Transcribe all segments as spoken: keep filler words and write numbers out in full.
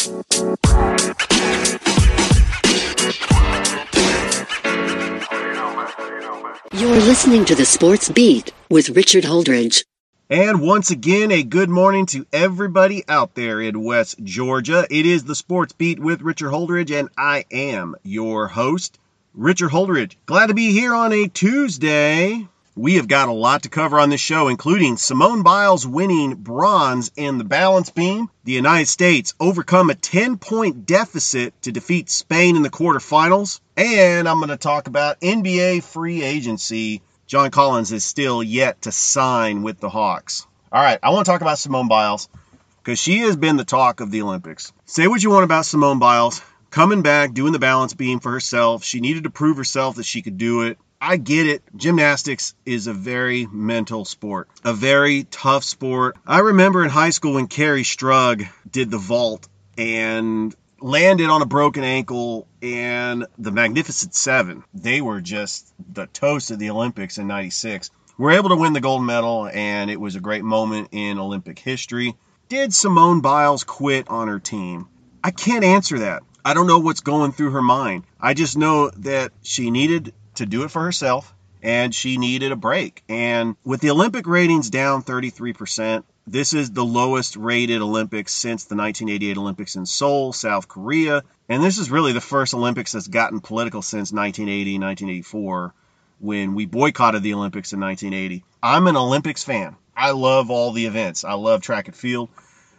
You're listening to The Sports Beat with Richard Holdridge. And once again, a good morning to everybody out there in West Georgia. It is The Sports Beat with Richard Holdridge, and I am your host, Richard Holdridge. Glad to be here on a Tuesday. We have got a lot to cover on this show, including Simone Biles winning bronze in the balance beam, the United States overcome a ten-point deficit to defeat Spain in the quarterfinals, and I'm going to talk about N B A free agency. John Collins is still yet to sign with the Hawks. All right, I want to talk about Simone Biles because she has been the talk of the Olympics. Say what you want about Simone Biles, coming back, doing the balance beam for herself. She needed to prove herself that she could do it. I get it. Gymnastics is a very mental sport, a very tough sport. I remember in high school when Kerry Strug did the vault and landed on a broken ankle, and the Magnificent Seven, they were just the toast of the Olympics in ninety-six. We were able to win the gold medal, and it was a great moment in Olympic history. Did Simone Biles quit on her team? I can't answer that. I don't know what's going through her mind. I just know that she needed to do it for herself, and she needed a break. And with the Olympic ratings down thirty-three percent, this is the lowest rated Olympics since the nineteen eighty-eight Olympics in Seoul, South Korea. And this is really the first Olympics that's gotten political since nineteen eighty, nineteen eighty-four, when we boycotted the Olympics in nineteen eighty. I'm an Olympics fan. I love all the events. I love track and field.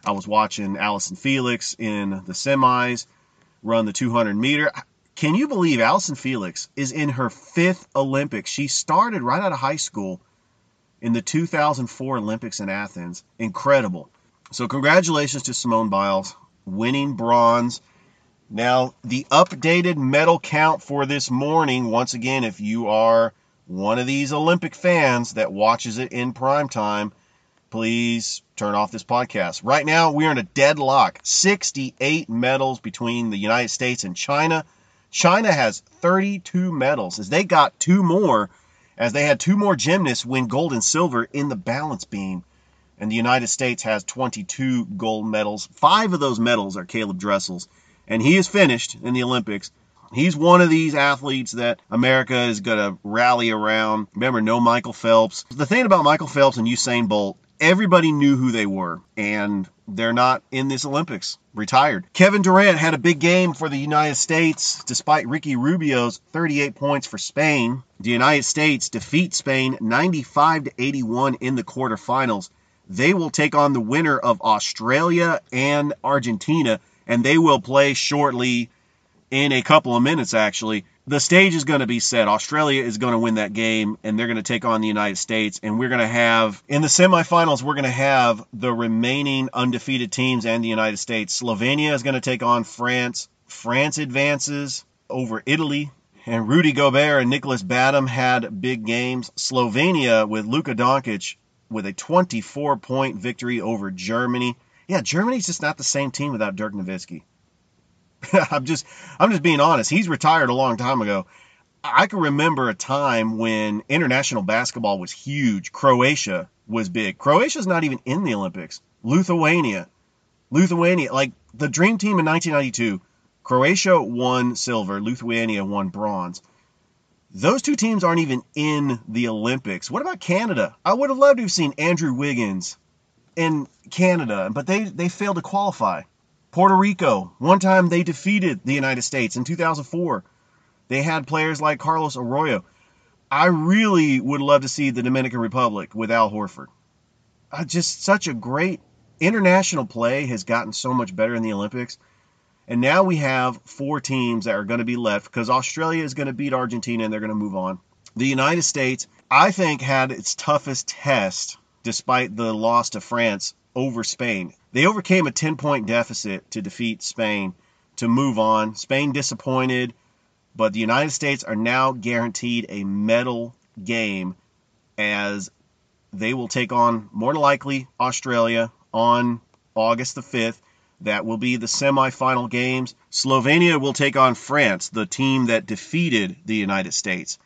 I was watching Allison Felix in the semis run the two hundred meter. Can you believe Allison Felix is in her fifth Olympics? She started right out of high school in the two thousand four Olympics in Athens. Incredible. So congratulations to Simone Biles, winning bronze. Now, the updated medal count for this morning, once again, if you are one of these Olympic fans that watches it in prime time, please turn off this podcast. Right now, we are in a deadlock. sixty-eight medals between the United States and China. China has thirty-two medals, as they got two more, as they had two more gymnasts win gold and silver in the balance beam. And the United States has twenty-two gold medals. Five of those medals are Caleb Dressel's, and he is finished in the Olympics. He's one of these athletes that America is going to rally around. Remember, no Michael Phelps. The thing about Michael Phelps and Usain Bolt, everybody knew who they were, and they're not in this Olympics. Retired. Kevin Durant had a big game for the United States, despite Ricky Rubio's thirty-eight points for Spain. The United States defeat Spain ninety-five to eighty-one in the quarterfinals. They will take on the winner of Australia and Argentina, and they will play shortly in a couple of minutes, actually. The stage is going to be set. Australia is going to win that game, and they're going to take on the United States. And we're going to have, in the semifinals, we're going to have the remaining undefeated teams and the United States. Slovenia is going to take on France. France advances over Italy. And Rudy Gobert and Nicholas Batum had big games. Slovenia with Luka Doncic with a twenty-four point victory over Germany. Yeah, Germany's just not the same team without Dirk Nowitzki. I'm just I'm just being honest. He's retired a long time ago. I can remember a time when international basketball was huge. Croatia was big. Croatia's not even in the Olympics. Lithuania. Lithuania, like the dream team in nineteen ninety-two. Croatia won silver. Lithuania won bronze. Those two teams aren't even in the Olympics. What about Canada? I would have loved to have seen Andrew Wiggins in Canada, but they, they failed to qualify. Puerto Rico, one time they defeated the United States in two thousand four. They had players like Carlos Arroyo. I really would love to see the Dominican Republic with Al Horford. Uh, just such a great international play has gotten so much better in the Olympics. And now we have four teams that are going to be left because Australia is going to beat Argentina and they're going to move on. The United States, I think, had its toughest test despite the loss to France over Spain. They overcame a ten-point deficit to defeat Spain to move on. Spain disappointed, but the United States are now guaranteed a medal game as they will take on, more than likely, Australia on August the fifth. That will be the semifinal games. Slovenia will take on France, the team that defeated the United States.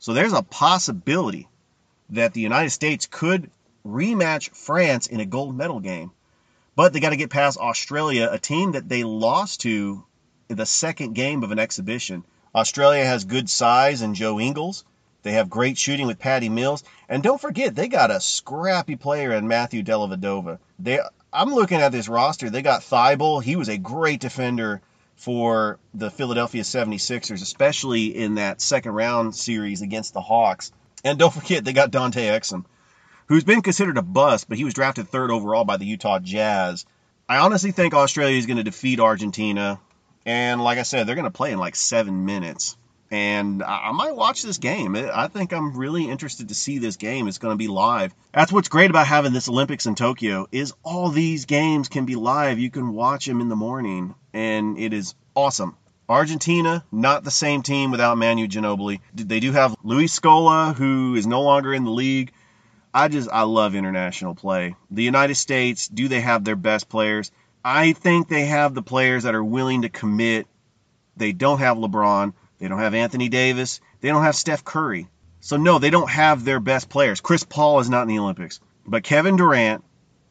So there's a possibility that the United States could rematch France in a gold medal game. But they got to get past Australia, a team that they lost to in the second game of an exhibition. Australia has good size in Joe Ingles. They have great shooting with Patty Mills. And don't forget, they got a scrappy player in Matthew Dellavedova. They, I'm looking at this roster. They got Thibault. He was a great defender for the Philadelphia seventy-sixers, especially in that second round series against the Hawks. And don't forget, they got Dante Exum, who's been considered a bust, but he was drafted third overall by the Utah Jazz. I honestly think Australia is going to defeat Argentina. And like I said, they're going to play in like seven minutes. And I might watch this game. I think I'm really interested to see this game. It's going to be live. That's what's great about having this Olympics in Tokyo is all these games can be live. You can watch them in the morning, and it is awesome. Argentina, not the same team without Manu Ginobili. They do have Luis Scola, who is no longer in the league. I just, I love international play. The United States, do they have their best players? I think they have the players that are willing to commit. They don't have LeBron. They don't have Anthony Davis. They don't have Steph Curry. So, no, they don't have their best players. Chris Paul is not in the Olympics. But Kevin Durant,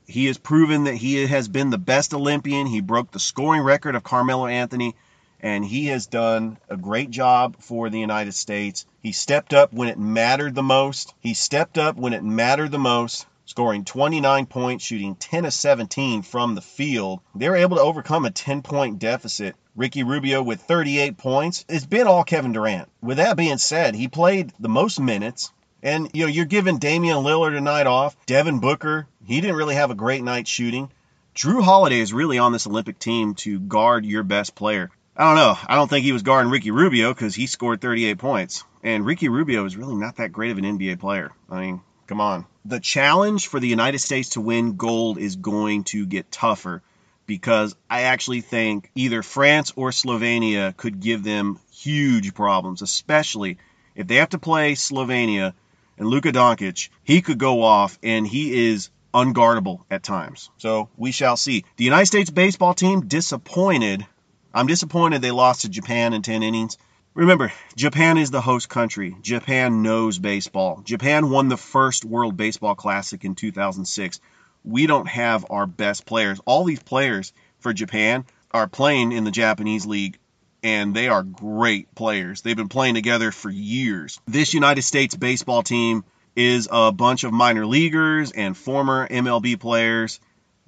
he has proven that he has been the best Olympian. He broke the scoring record of Carmelo Anthony, and he has done a great job for the United States. He stepped up when it mattered the most. He stepped up when it mattered the most, scoring twenty-nine points, shooting ten of seventeen from the field. They were able to overcome a ten-point deficit. Ricky Rubio with thirty-eight points. It's been all Kevin Durant. With that being said, he played the most minutes. And, you know, you're giving Damian Lillard a night off. Devin Booker, he didn't really have a great night shooting. Drew Holiday is really on this Olympic team to guard your best player. I don't know. I don't think he was guarding Ricky Rubio because he scored thirty-eight points. And Ricky Rubio is really not that great of an N B A player. I mean, come on. The challenge for the United States to win gold is going to get tougher, because I actually think either France or Slovenia could give them huge problems, especially if they have to play Slovenia and Luka Doncic. He could go off, and he is unguardable at times. So we shall see. The United States baseball team, disappointed. I'm disappointed they lost to Japan in ten innings. Remember, Japan is the host country. Japan knows baseball. Japan won the first World Baseball Classic in two thousand six. We don't have our best players. All these players for Japan are playing in the Japanese league, and they are great players. They've been playing together for years. This United States baseball team is a bunch of minor leaguers and former M L B players.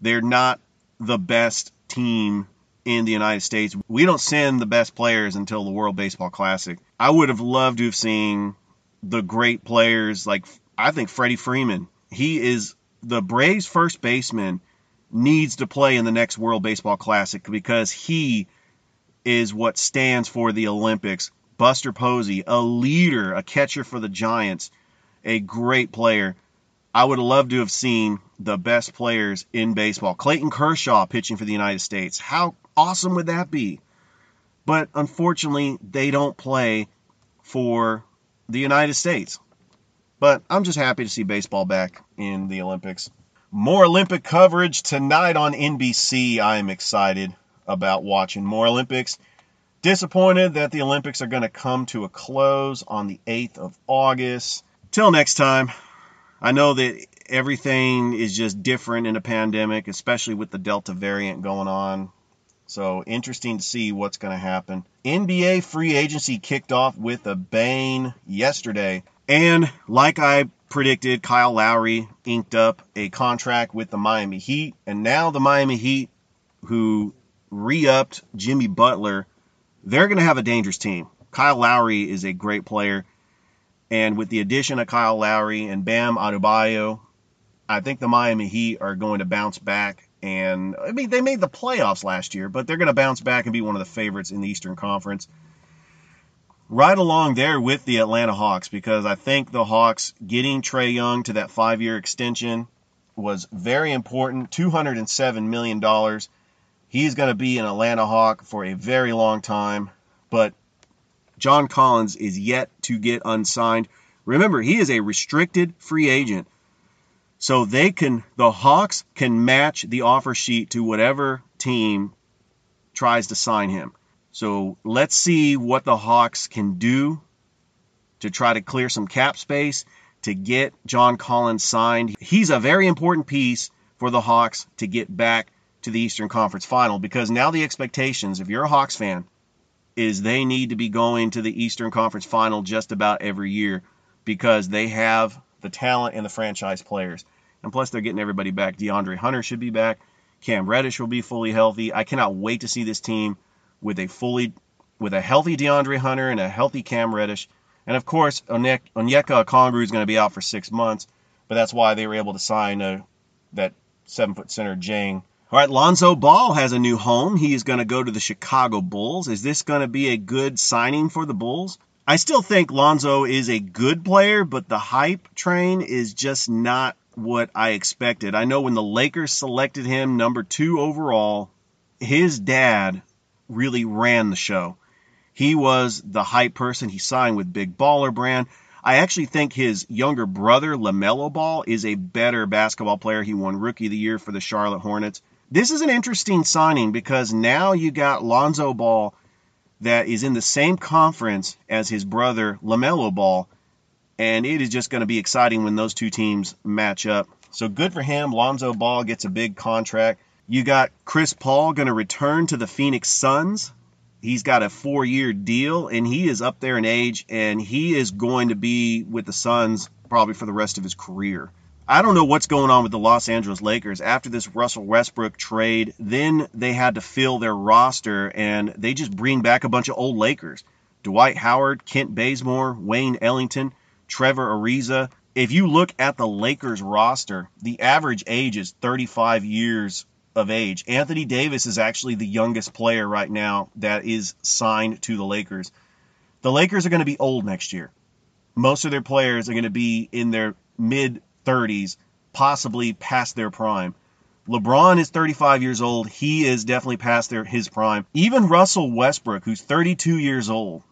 They're not the best team in the United States. We don't send the best players until the World Baseball Classic. I would have loved to have seen the great players, like I think Freddie Freeman. He is... The Braves' first baseman needs to play in the next World Baseball Classic because he is what stands for the Olympics. Buster Posey, a leader, a catcher for the Giants, a great player. I would love to have seen the best players in baseball. Clayton Kershaw pitching for the United States. How awesome would that be? But unfortunately, they don't play for the United States. But I'm just happy to see baseball back in the Olympics. More Olympic coverage tonight on N B C. I'm excited about watching more Olympics. Disappointed that the Olympics are going to come to a close on the eighth of August. Till next time, I know that everything is just different in a pandemic, especially with the Delta variant going on. So interesting to see what's going to happen. N B A free agency kicked off with a bang yesterday. And like I predicted, Kyle Lowry inked up a contract with the Miami Heat. And now the Miami Heat, who re-upped Jimmy Butler, they're going to have a dangerous team. Kyle Lowry is a great player. And with the addition of Kyle Lowry and Bam Adebayo, I think the Miami Heat are going to bounce back. And I mean, they made the playoffs last year, but they're going to bounce back and be one of the favorites in the Eastern Conference. Right along there with the Atlanta Hawks, because I think the Hawks getting Trae Young to that five-year extension was very important. two hundred seven million dollars. He's going to be an Atlanta Hawk for a very long time, but John Collins is yet to get unsigned. Remember, he is a restricted free agent, so they can the Hawks can match the offer sheet to whatever team tries to sign him. So let's see what the Hawks can do to try to clear some cap space to get John Collins signed. He's a very important piece for the Hawks to get back to the Eastern Conference Final, because now the expectations, if you're a Hawks fan, is they need to be going to the Eastern Conference Final just about every year, because they have the talent and the franchise players. And plus, they're getting everybody back. DeAndre Hunter should be back. Cam Reddish will be fully healthy. I cannot wait to see this team with a fully, with a healthy DeAndre Hunter and a healthy Cam Reddish. And, of course, Onyeka Okongwu is going to be out for six months, but that's why they were able to sign uh, that seven-foot center, Jang. All right, Lonzo Ball has a new home. He is going to go to the Chicago Bulls. Is this going to be a good signing for the Bulls? I still think Lonzo is a good player, but the hype train is just not what I expected. I know when the Lakers selected him number two overall, his dad really ran the show. He was the hype person. He signed with Big Baller Brand. I actually think his younger brother, LaMelo Ball, is a better basketball player. He won Rookie of the Year for the Charlotte Hornets. This is an interesting signing, because now you got Lonzo Ball that is in the same conference as his brother, LaMelo Ball, and it is just going to be exciting when those two teams match up. So good for him. Lonzo Ball gets a big contract. You got Chris Paul going to return to the Phoenix Suns. He's got a four-year deal, and he is up there in age, and he is going to be with the Suns probably for the rest of his career. I don't know what's going on with the Los Angeles Lakers. After this Russell Westbrook trade, then they had to fill their roster, and they just bring back a bunch of old Lakers. Dwight Howard, Kent Bazemore, Wayne Ellington, Trevor Ariza. If you look at the Lakers roster, the average age is thirty-five years of age. Anthony Davis is actually the youngest player right now that is signed to the Lakers. The Lakers are going to be old next year. Most of their players are going to be in their mid-thirties, possibly past their prime. LeBron is thirty-five years old. He is definitely past their, his prime. Even Russell Westbrook, who's thirty-two years old,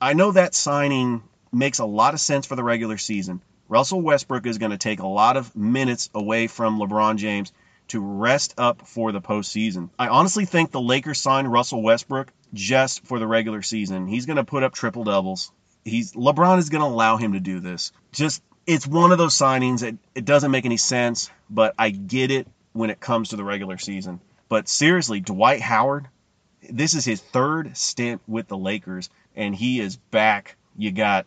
I know that signing makes a lot of sense for the regular season. Russell Westbrook is going to take a lot of minutes away from LeBron James to rest up for the postseason. I honestly think the Lakers signed Russell Westbrook just for the regular season. He's going to put up triple doubles. He's LeBron is going to allow him to do this. Just it's one of those signings that it doesn't make any sense, but I get it when it comes to the regular season. But seriously, Dwight Howard, this is his third stint with the Lakers, and he is back. You got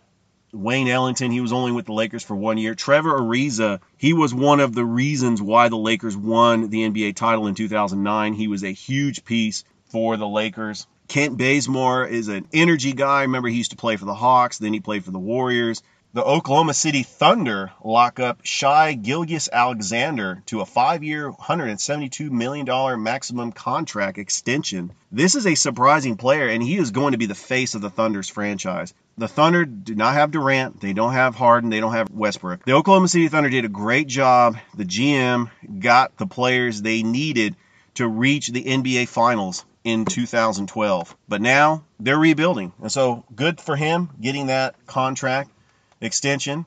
Wayne Ellington, he was only with the Lakers for one year. Trevor Ariza, he was one of the reasons why the Lakers won the N B A title in two thousand nine. He was a huge piece for the Lakers. Kent Bazemore is an energy guy. Remember, he used to play for the Hawks. Then he played for the Warriors. The Oklahoma City Thunder lock up Shai Gilgeous-Alexander to a five-year, one hundred seventy-two million dollars maximum contract extension. This is a surprising player, and he is going to be the face of the Thunder's franchise. The Thunder do not have Durant. They don't have Harden. They don't have Westbrook. The Oklahoma City Thunder did a great job. The G M got the players they needed to reach the N B A Finals in two thousand twelve. But now they're rebuilding, and so good for him getting that contract extension,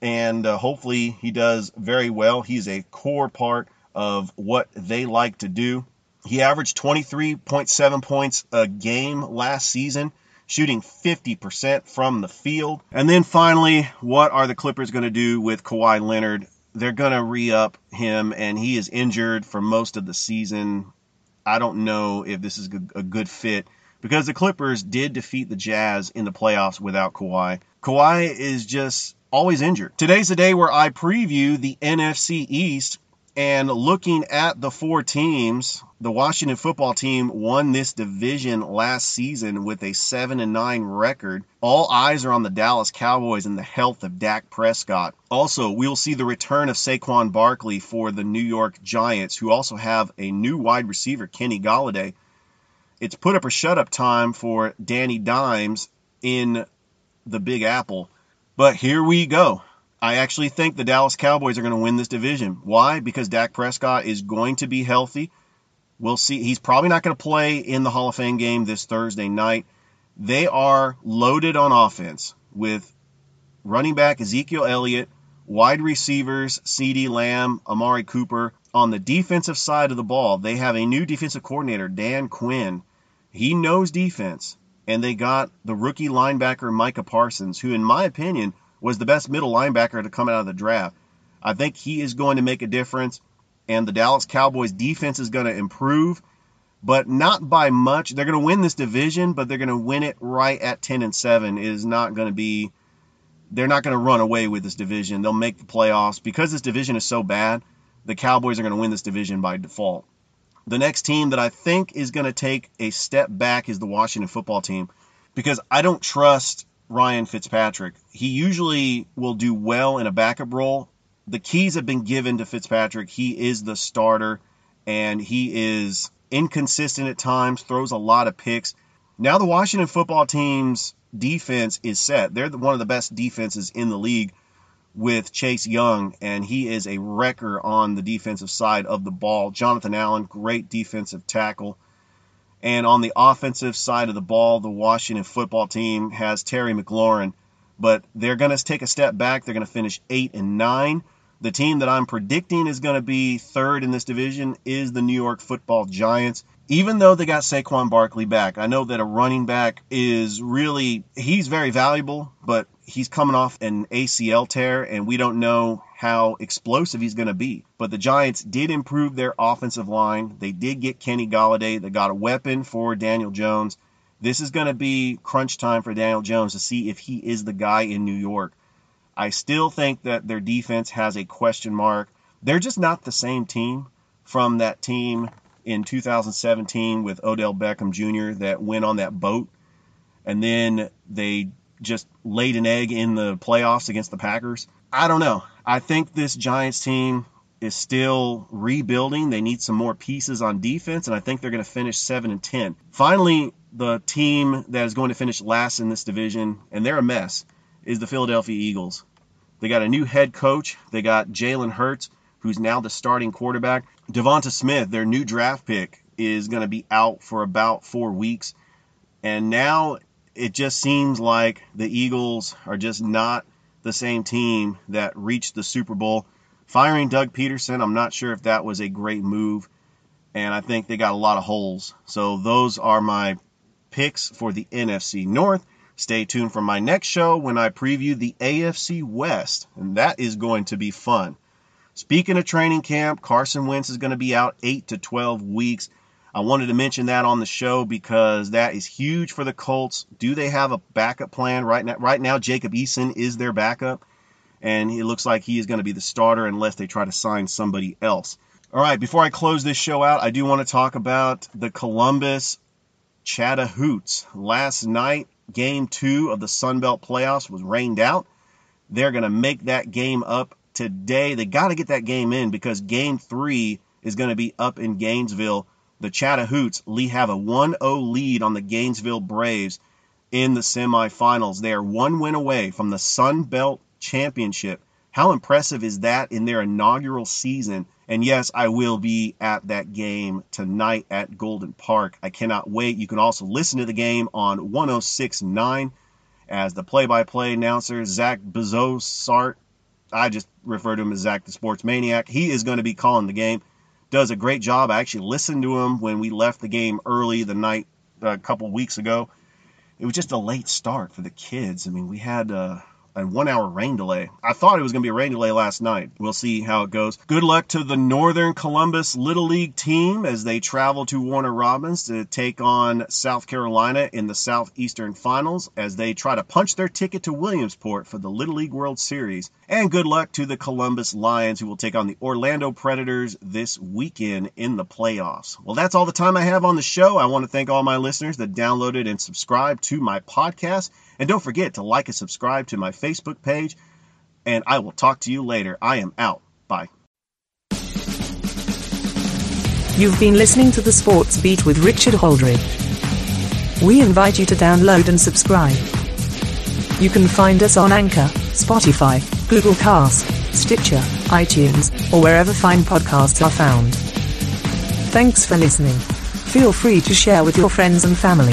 and uh, hopefully he does very well. He's a core part of what they like to do. He averaged twenty-three point seven points a game last season, shooting fifty percent from the field. And then finally, what are the Clippers going to do with Kawhi Leonard? They're going to re-up him, and he is injured for most of the season. I don't know if this is a good fit, because the Clippers did defeat the Jazz in the playoffs without Kawhi. Kawhi is just always injured. Today's the day where I preview the N F C East, and looking at the four teams, the Washington football team won this division last season with a seven and nine record. All eyes are on the Dallas Cowboys and the health of Dak Prescott. Also, we'll see the return of Saquon Barkley for the New York Giants, who also have a new wide receiver, Kenny Golladay. It's put up or shut up time for Danny Dimes in the Big Apple. But here we go. I actually think the Dallas Cowboys are going to win this division. Why? Because Dak Prescott is going to be healthy. We'll see. He's probably not going to play in the Hall of Fame game this Thursday night. They are loaded on offense with running back Ezekiel Elliott, wide receivers CeeDee Lamb, Amari Cooper. On the defensive side of the ball, they have a new defensive coordinator, Dan Quinn. He knows defense. And they got the rookie linebacker, Micah Parsons, who, in my opinion, was the best middle linebacker to come out of the draft. I think he is going to make a difference. and the Dallas Cowboys defense is going to improve, but not by much. They're going to win this division, but they're going to win it right at ten and seven. It is not going to be, they're not going to run away with this division. They'll make the playoffs. Because this division is so bad, the Cowboys are going to win this division by default. The next team that I think is going to take a step back is the Washington football team, because I don't trust Ryan Fitzpatrick. He usually will do well in a backup role. The keys have been given to Fitzpatrick. He is the starter, and he is inconsistent at times, throws a lot of picks. Now the Washington football team's defense is set. They're one of the best defenses in the league with Chase Young, and he is a wrecker on the defensive side of the ball. Jonathan Allen, great defensive tackle. And on the offensive side of the ball, the Washington football team has Terry McLaurin, but they're going to take a step back. They're going to finish eight and nine. The team that I'm predicting is going to be third in this division is the New York Football Giants, even though they got Saquon Barkley back. I know that a running back is really, he's very valuable, but he's coming off an A C L tear, and we don't know how explosive he's going to be. But the Giants did improve their offensive line. They did get Kenny Golladay. They got a weapon for Daniel Jones. This is going to be crunch time for Daniel Jones to see if he is the guy in New York. I still think that their defense has a question mark. They're just not the same team from that team in two thousand seventeen with Odell Beckham Junior that went on that boat, and then they just laid an egg in the playoffs against the Packers. I don't know. I think this Giants team is still rebuilding. They need some more pieces on defense, and I think they're going to finish seven and ten. Finally, the team that is going to finish last in this division, and they're a mess, is the Philadelphia Eagles. They got a new head coach. They got Jalen Hurts, who's now the starting quarterback. Devonta Smith, their new draft pick, is going to be out for about four weeks. And now it just seems like the Eagles are just not the same team that reached the Super Bowl. Firing Doug Peterson, I'm not sure if that was a great move, and I think they got a lot of holes. So those are my picks for the N F C North. Stay tuned for my next show when I preview the A F C West, and that is going to be fun. Speaking of training camp, Carson Wentz is going to be out eight to twelve weeks. I wanted to mention that on the show because that is huge for the Colts. Do they have a backup plan right now? Right now, Jacob Eason is their backup, and it looks like he is going to be the starter unless they try to sign somebody else. All right, before I close this show out, I do want to talk about the Columbus Chattahoots. Last night, game two of the Sun Belt playoffs was rained out. They're going to make that game up today. They got to get that game in because game three is going to be up in Gainesville. The Chattahoots have a one oh lead on the Gainesville Braves in the semifinals. They are one win away from the Sun Belt Championship. How impressive is that in their inaugural season? And yes, I will be at that game tonight at Golden Park. I cannot wait. You can also listen to the game on one oh six point nine as the play-by-play announcer, Zach Bezosart. I just refer to him as Zach the Sports Maniac. He is going to be calling the game. Does a great job. I actually listened to him when we left the game early the night a couple weeks ago. It was just a late start for the kids. I mean, we had uh, a one-hour rain delay. I thought it was going to be a rain delay last night. We'll see how it goes. Good luck to the Northern Columbus Little League team as they travel to Warner Robins to take on South Carolina in the Southeastern Finals as they try to punch their ticket to Williamsport for the Little League World Series. And good luck to the Columbus Lions, who will take on the Orlando Predators this weekend in the playoffs. Well, that's all the time I have on the show. I want to thank all my listeners that downloaded and subscribed to my podcast. And don't forget to like and subscribe to my Facebook page. And I will talk to you later. I am out. Bye. You've been listening to The Sports Beat with Richard Holdridge. We invite you to download and subscribe. You can find us on Anchor, Spotify, Google Cast, Stitcher, iTunes, or wherever fine podcasts are found. Thanks for listening. Feel free to share with your friends and family.